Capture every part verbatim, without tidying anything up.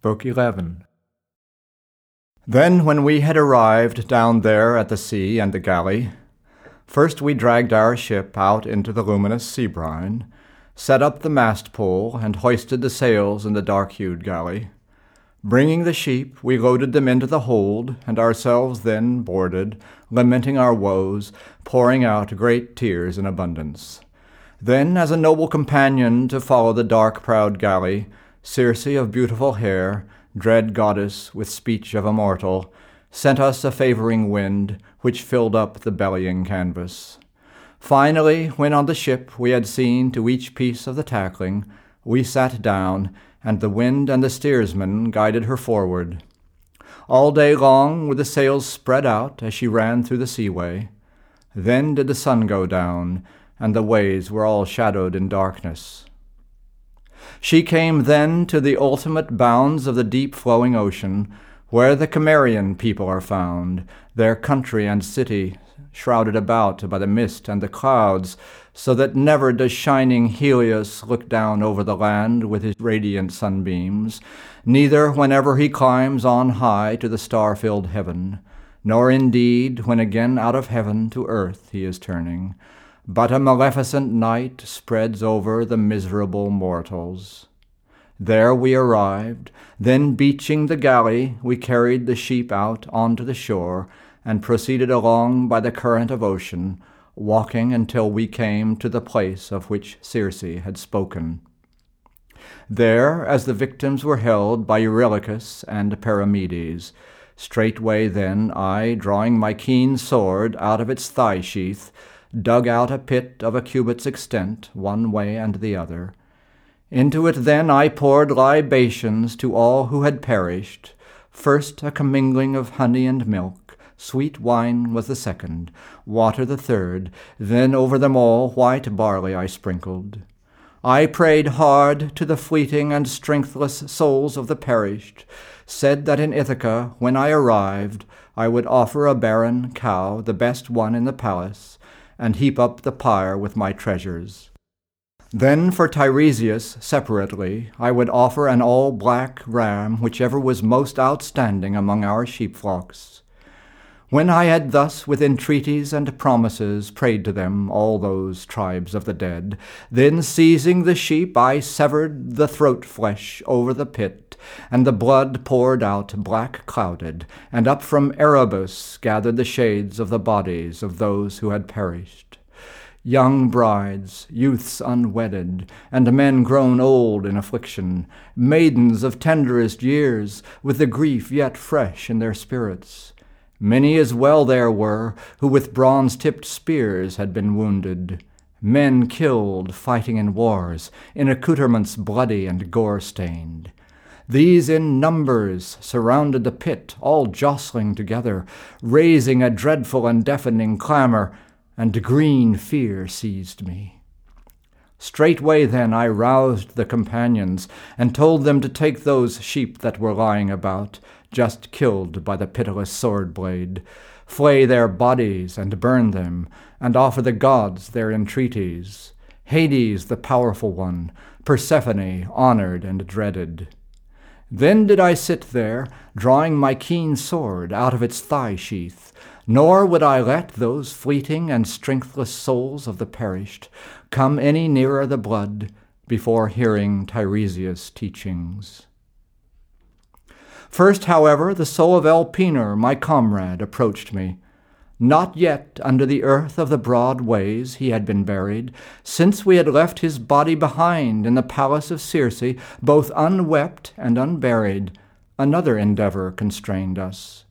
Book eleven. Then when we had arrived down there at the sea and the galley, first we dragged our ship out into the luminous sea brine, set up the mast pole, and hoisted the sails in the dark-hued galley. Bringing the sheep, we loaded them into the hold, and ourselves then boarded, lamenting our woes, pouring out great tears in abundance. Then, as a noble companion to follow the dark-prowed galley, Circe of beautiful hair, dread goddess with speech of a mortal, sent us a favoring wind, which filled up the bellying canvas. Finally, when on the ship we had seen to each piece of the tackling, we sat down, and the wind and the steersman guided her forward. All day long were the sails spread out as she ran through the seaway. Then did the sun go down, and the waves were all shadowed in darkness. She came then to the ultimate bounds of the deep-flowing ocean, where the Cimmerian people are found, their country and city shrouded about by the mist and the clouds, so that never does shining Helios look down over the land with his radiant sunbeams, neither whenever he climbs on high to the star-filled heaven, nor indeed when again out of heaven to earth he is turning, but a maleficent night spreads over the miserable mortals. There we arrived, then beaching the galley, we carried the sheep out onto the shore, and proceeded along by the current of ocean, walking until we came to the place of which Circe had spoken. There, as the victims were held by Eurylochus and Perimedes, straightway then I, drawing my keen sword out of its thigh-sheath, dug out a pit of a cubit's extent, one way and the other. Into it then I poured libations to all who had perished, first a commingling of honey and milk, sweet wine was the second, water the third, then over them all white barley I sprinkled. I prayed hard to the fleeting and strengthless souls of the perished, said that in Ithaca, when I arrived, I would offer a barren cow, the best one in the palace, and heap up the pyre with my treasures. Then for Tiresias, separately, I would offer an all-black ram, whichever was most outstanding among our sheep flocks. When I had thus, with entreaties and promises, prayed to them, all those tribes of the dead, then seizing the sheep, I severed the throat-flesh over the pit, and the blood poured out black-clouded, and up from Erebus gathered the shades of the bodies of those who had perished. Young brides, youths unwedded, and men grown old in affliction, maidens of tenderest years, with the grief yet fresh in their spirits. Many as well there were, who with bronze-tipped spears had been wounded, men killed fighting in wars, in accoutrements bloody and gore-stained. These in numbers surrounded the pit, all jostling together, raising a dreadful and deafening clamor, and green fear seized me. Straightway then I roused the companions, and told them to take those sheep that were lying about, just killed by the pitiless sword-blade, flay their bodies and burn them, and offer the gods their entreaties, Hades the powerful one, Persephone honored and dreaded. Then did I sit there, drawing my keen sword out of its thigh-sheath, nor would I let those fleeting and strengthless souls of the perished come any nearer the blood before hearing Tiresias' teachings. First, however, the soul of Elpenor, my comrade, approached me. Not yet under the earth of the broad ways he had been buried, since we had left his body behind in the palace of Circe, both unwept and unburied, another endeavor constrained us.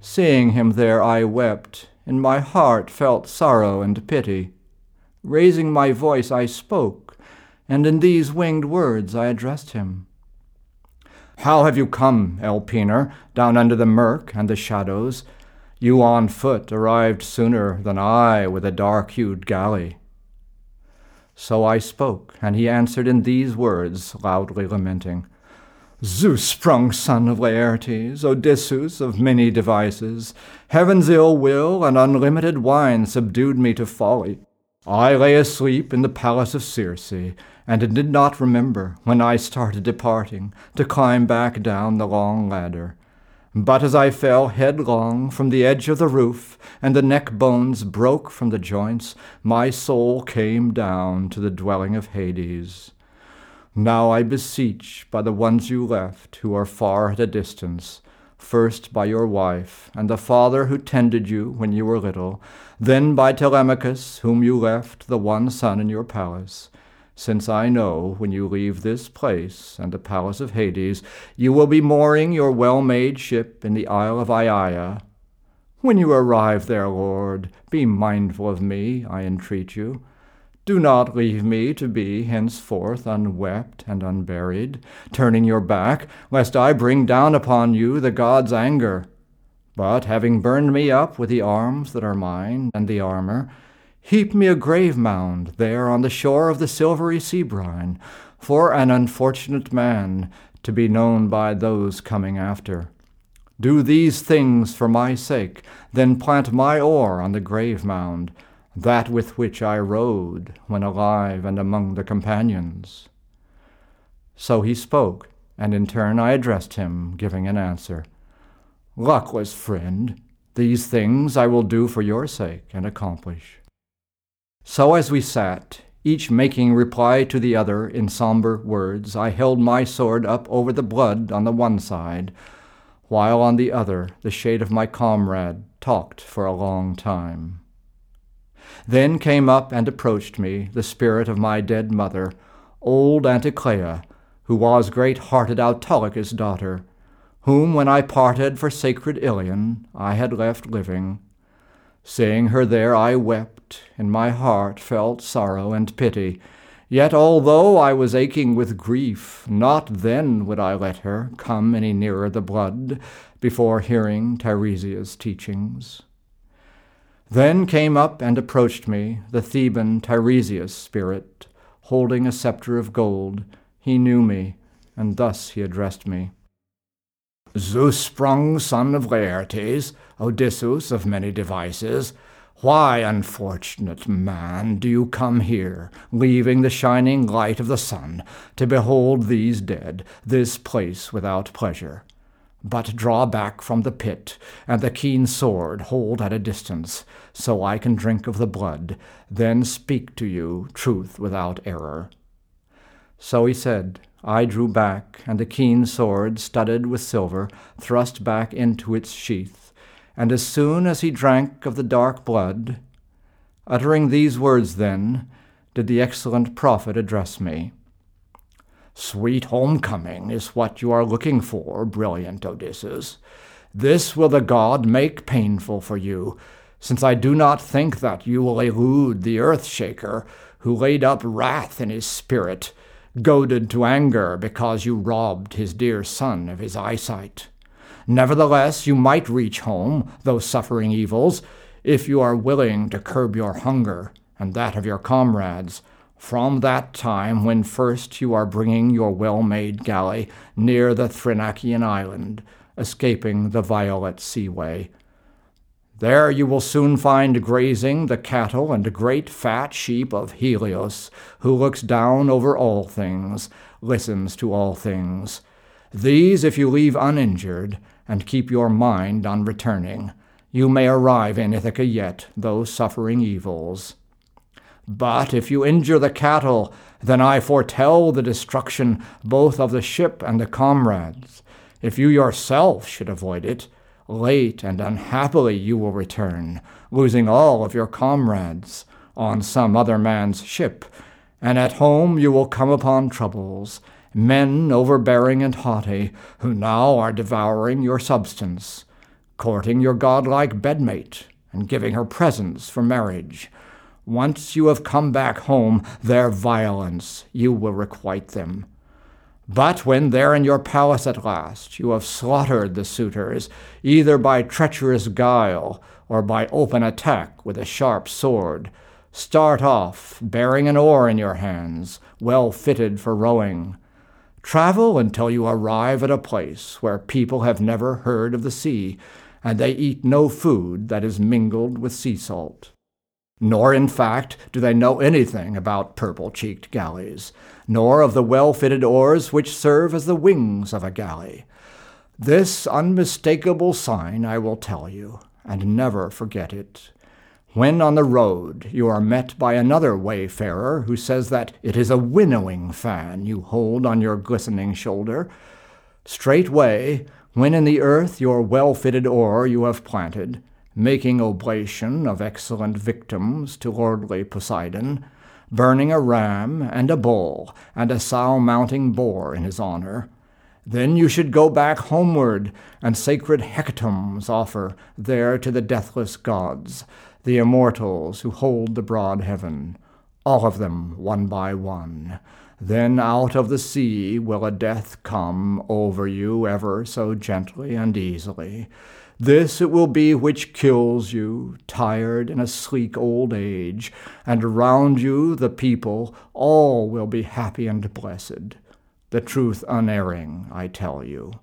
Seeing him there, I wept, and my heart felt sorrow and pity. Raising my voice, I spoke, and in these winged words I addressed him. How have you come, Elpenor, down under the murk and the shadows? You on foot arrived sooner than I with a dark-hued galley. So I spoke, and he answered in these words, loudly lamenting, Zeus sprung son of Laertes, Odysseus of many devices, heaven's ill will and unlimited wine subdued me to folly. I lay asleep in the palace of Circe, and did not remember, when I started departing, to climb back down the long ladder. But as I fell headlong from the edge of the roof, and the neck bones broke from the joints, my soul came down to the dwelling of Hades. Now I beseech, by the ones you left, who are far at a distance, first by your wife, and the father who tended you when you were little, then by Telemachus, whom you left, the one son in your palace, since I know when you leave this place and the palace of Hades, you will be mooring your well-made ship in the Isle of Aiaia. When you arrive there, Lord, be mindful of me, I entreat you. Do not leave me to be henceforth unwept and unburied, turning your back, lest I bring down upon you the god's anger. But having burned me up with the arms that are mine and the armor, heap me a grave mound there on the shore of the silvery sea brine, for an unfortunate man to be known by those coming after. Do these things for my sake, then plant my oar on the grave mound, that with which I rode when alive and among the companions. So he spoke, and in turn I addressed him, giving an answer. Luckless friend, these things I will do for your sake and accomplish. So as we sat, each making reply to the other in somber words, I held my sword up over the blood on the one side, while on the other the shade of my comrade talked for a long time. Then came up and approached me the spirit of my dead mother, old Anticlea, who was great-hearted Autolycus' daughter, whom when I parted for sacred Ilion I had left living. Seeing her there I wept, and my heart felt sorrow and pity. Yet although I was aching with grief, not then would I let her come any nearer the blood, before hearing Tiresias' teachings. Then came up and approached me the Theban Tiresias spirit, holding a scepter of gold. He knew me, and thus he addressed me. Zeus-sprung son of Laertes, Odysseus of many devices, why, unfortunate man, do you come here, leaving the shining light of the sun, to behold these dead, this place without pleasure? But draw back from the pit, and the keen sword hold at a distance, so I can drink of the blood, then speak to you truth without error. So he said, I drew back, and the keen sword, studded with silver, thrust back into its sheath, and as soon as he drank of the dark blood, uttering these words then, did the excellent prophet address me. Sweet homecoming is what you are looking for, brilliant Odysseus. This will the god make painful for you, since I do not think that you will elude the earth-shaker, who laid up wrath in his spirit, goaded to anger because you robbed his dear son of his eyesight. Nevertheless, you might reach home, though suffering evils, if you are willing to curb your hunger and that of your comrades, from that time when first you are bringing your well-made galley near the Thrinacian island, escaping the violet seaway. There you will soon find grazing the cattle and great fat sheep of Helios, who looks down over all things, listens to all things. These if you leave uninjured, and keep your mind on returning, you may arrive in Ithaca yet, though suffering evils. But if you injure the cattle, then I foretell the destruction both of the ship and the comrades. If you yourself should avoid it, late and unhappily you will return, losing all of your comrades, on some other man's ship, and at home you will come upon troubles, men overbearing and haughty, who now are devouring your substance, courting your godlike bedmate, and giving her presents for marriage. Once you have come back home, their violence, you will requite them. But when there in your palace at last, you have slaughtered the suitors, either by treacherous guile or by open attack with a sharp sword, start off, bearing an oar in your hands, well fitted for rowing. Travel until you arrive at a place where people have never heard of the sea, and they eat no food that is mingled with sea salt. Nor, in fact, do they know anything about purple-cheeked galleys, nor of the well-fitted oars which serve as the wings of a galley. This unmistakable sign I will tell you, and never forget it. When on the road you are met by another wayfarer who says that it is a winnowing fan you hold on your glistening shoulder, straightway, when in the earth your well-fitted oar you have planted, making oblation of excellent victims to lordly Poseidon, burning a ram and a bull and a sow-mounting boar in his honor. Then you should go back homeward, and sacred hecatombs offer there to the deathless gods, the immortals who hold the broad heaven, all of them one by one. Then out of the sea will a death come over you ever so gently and easily. This it will be which kills you, tired in a sleek old age, and round you, the people, all will be happy and blessed. The truth unerring, I tell you.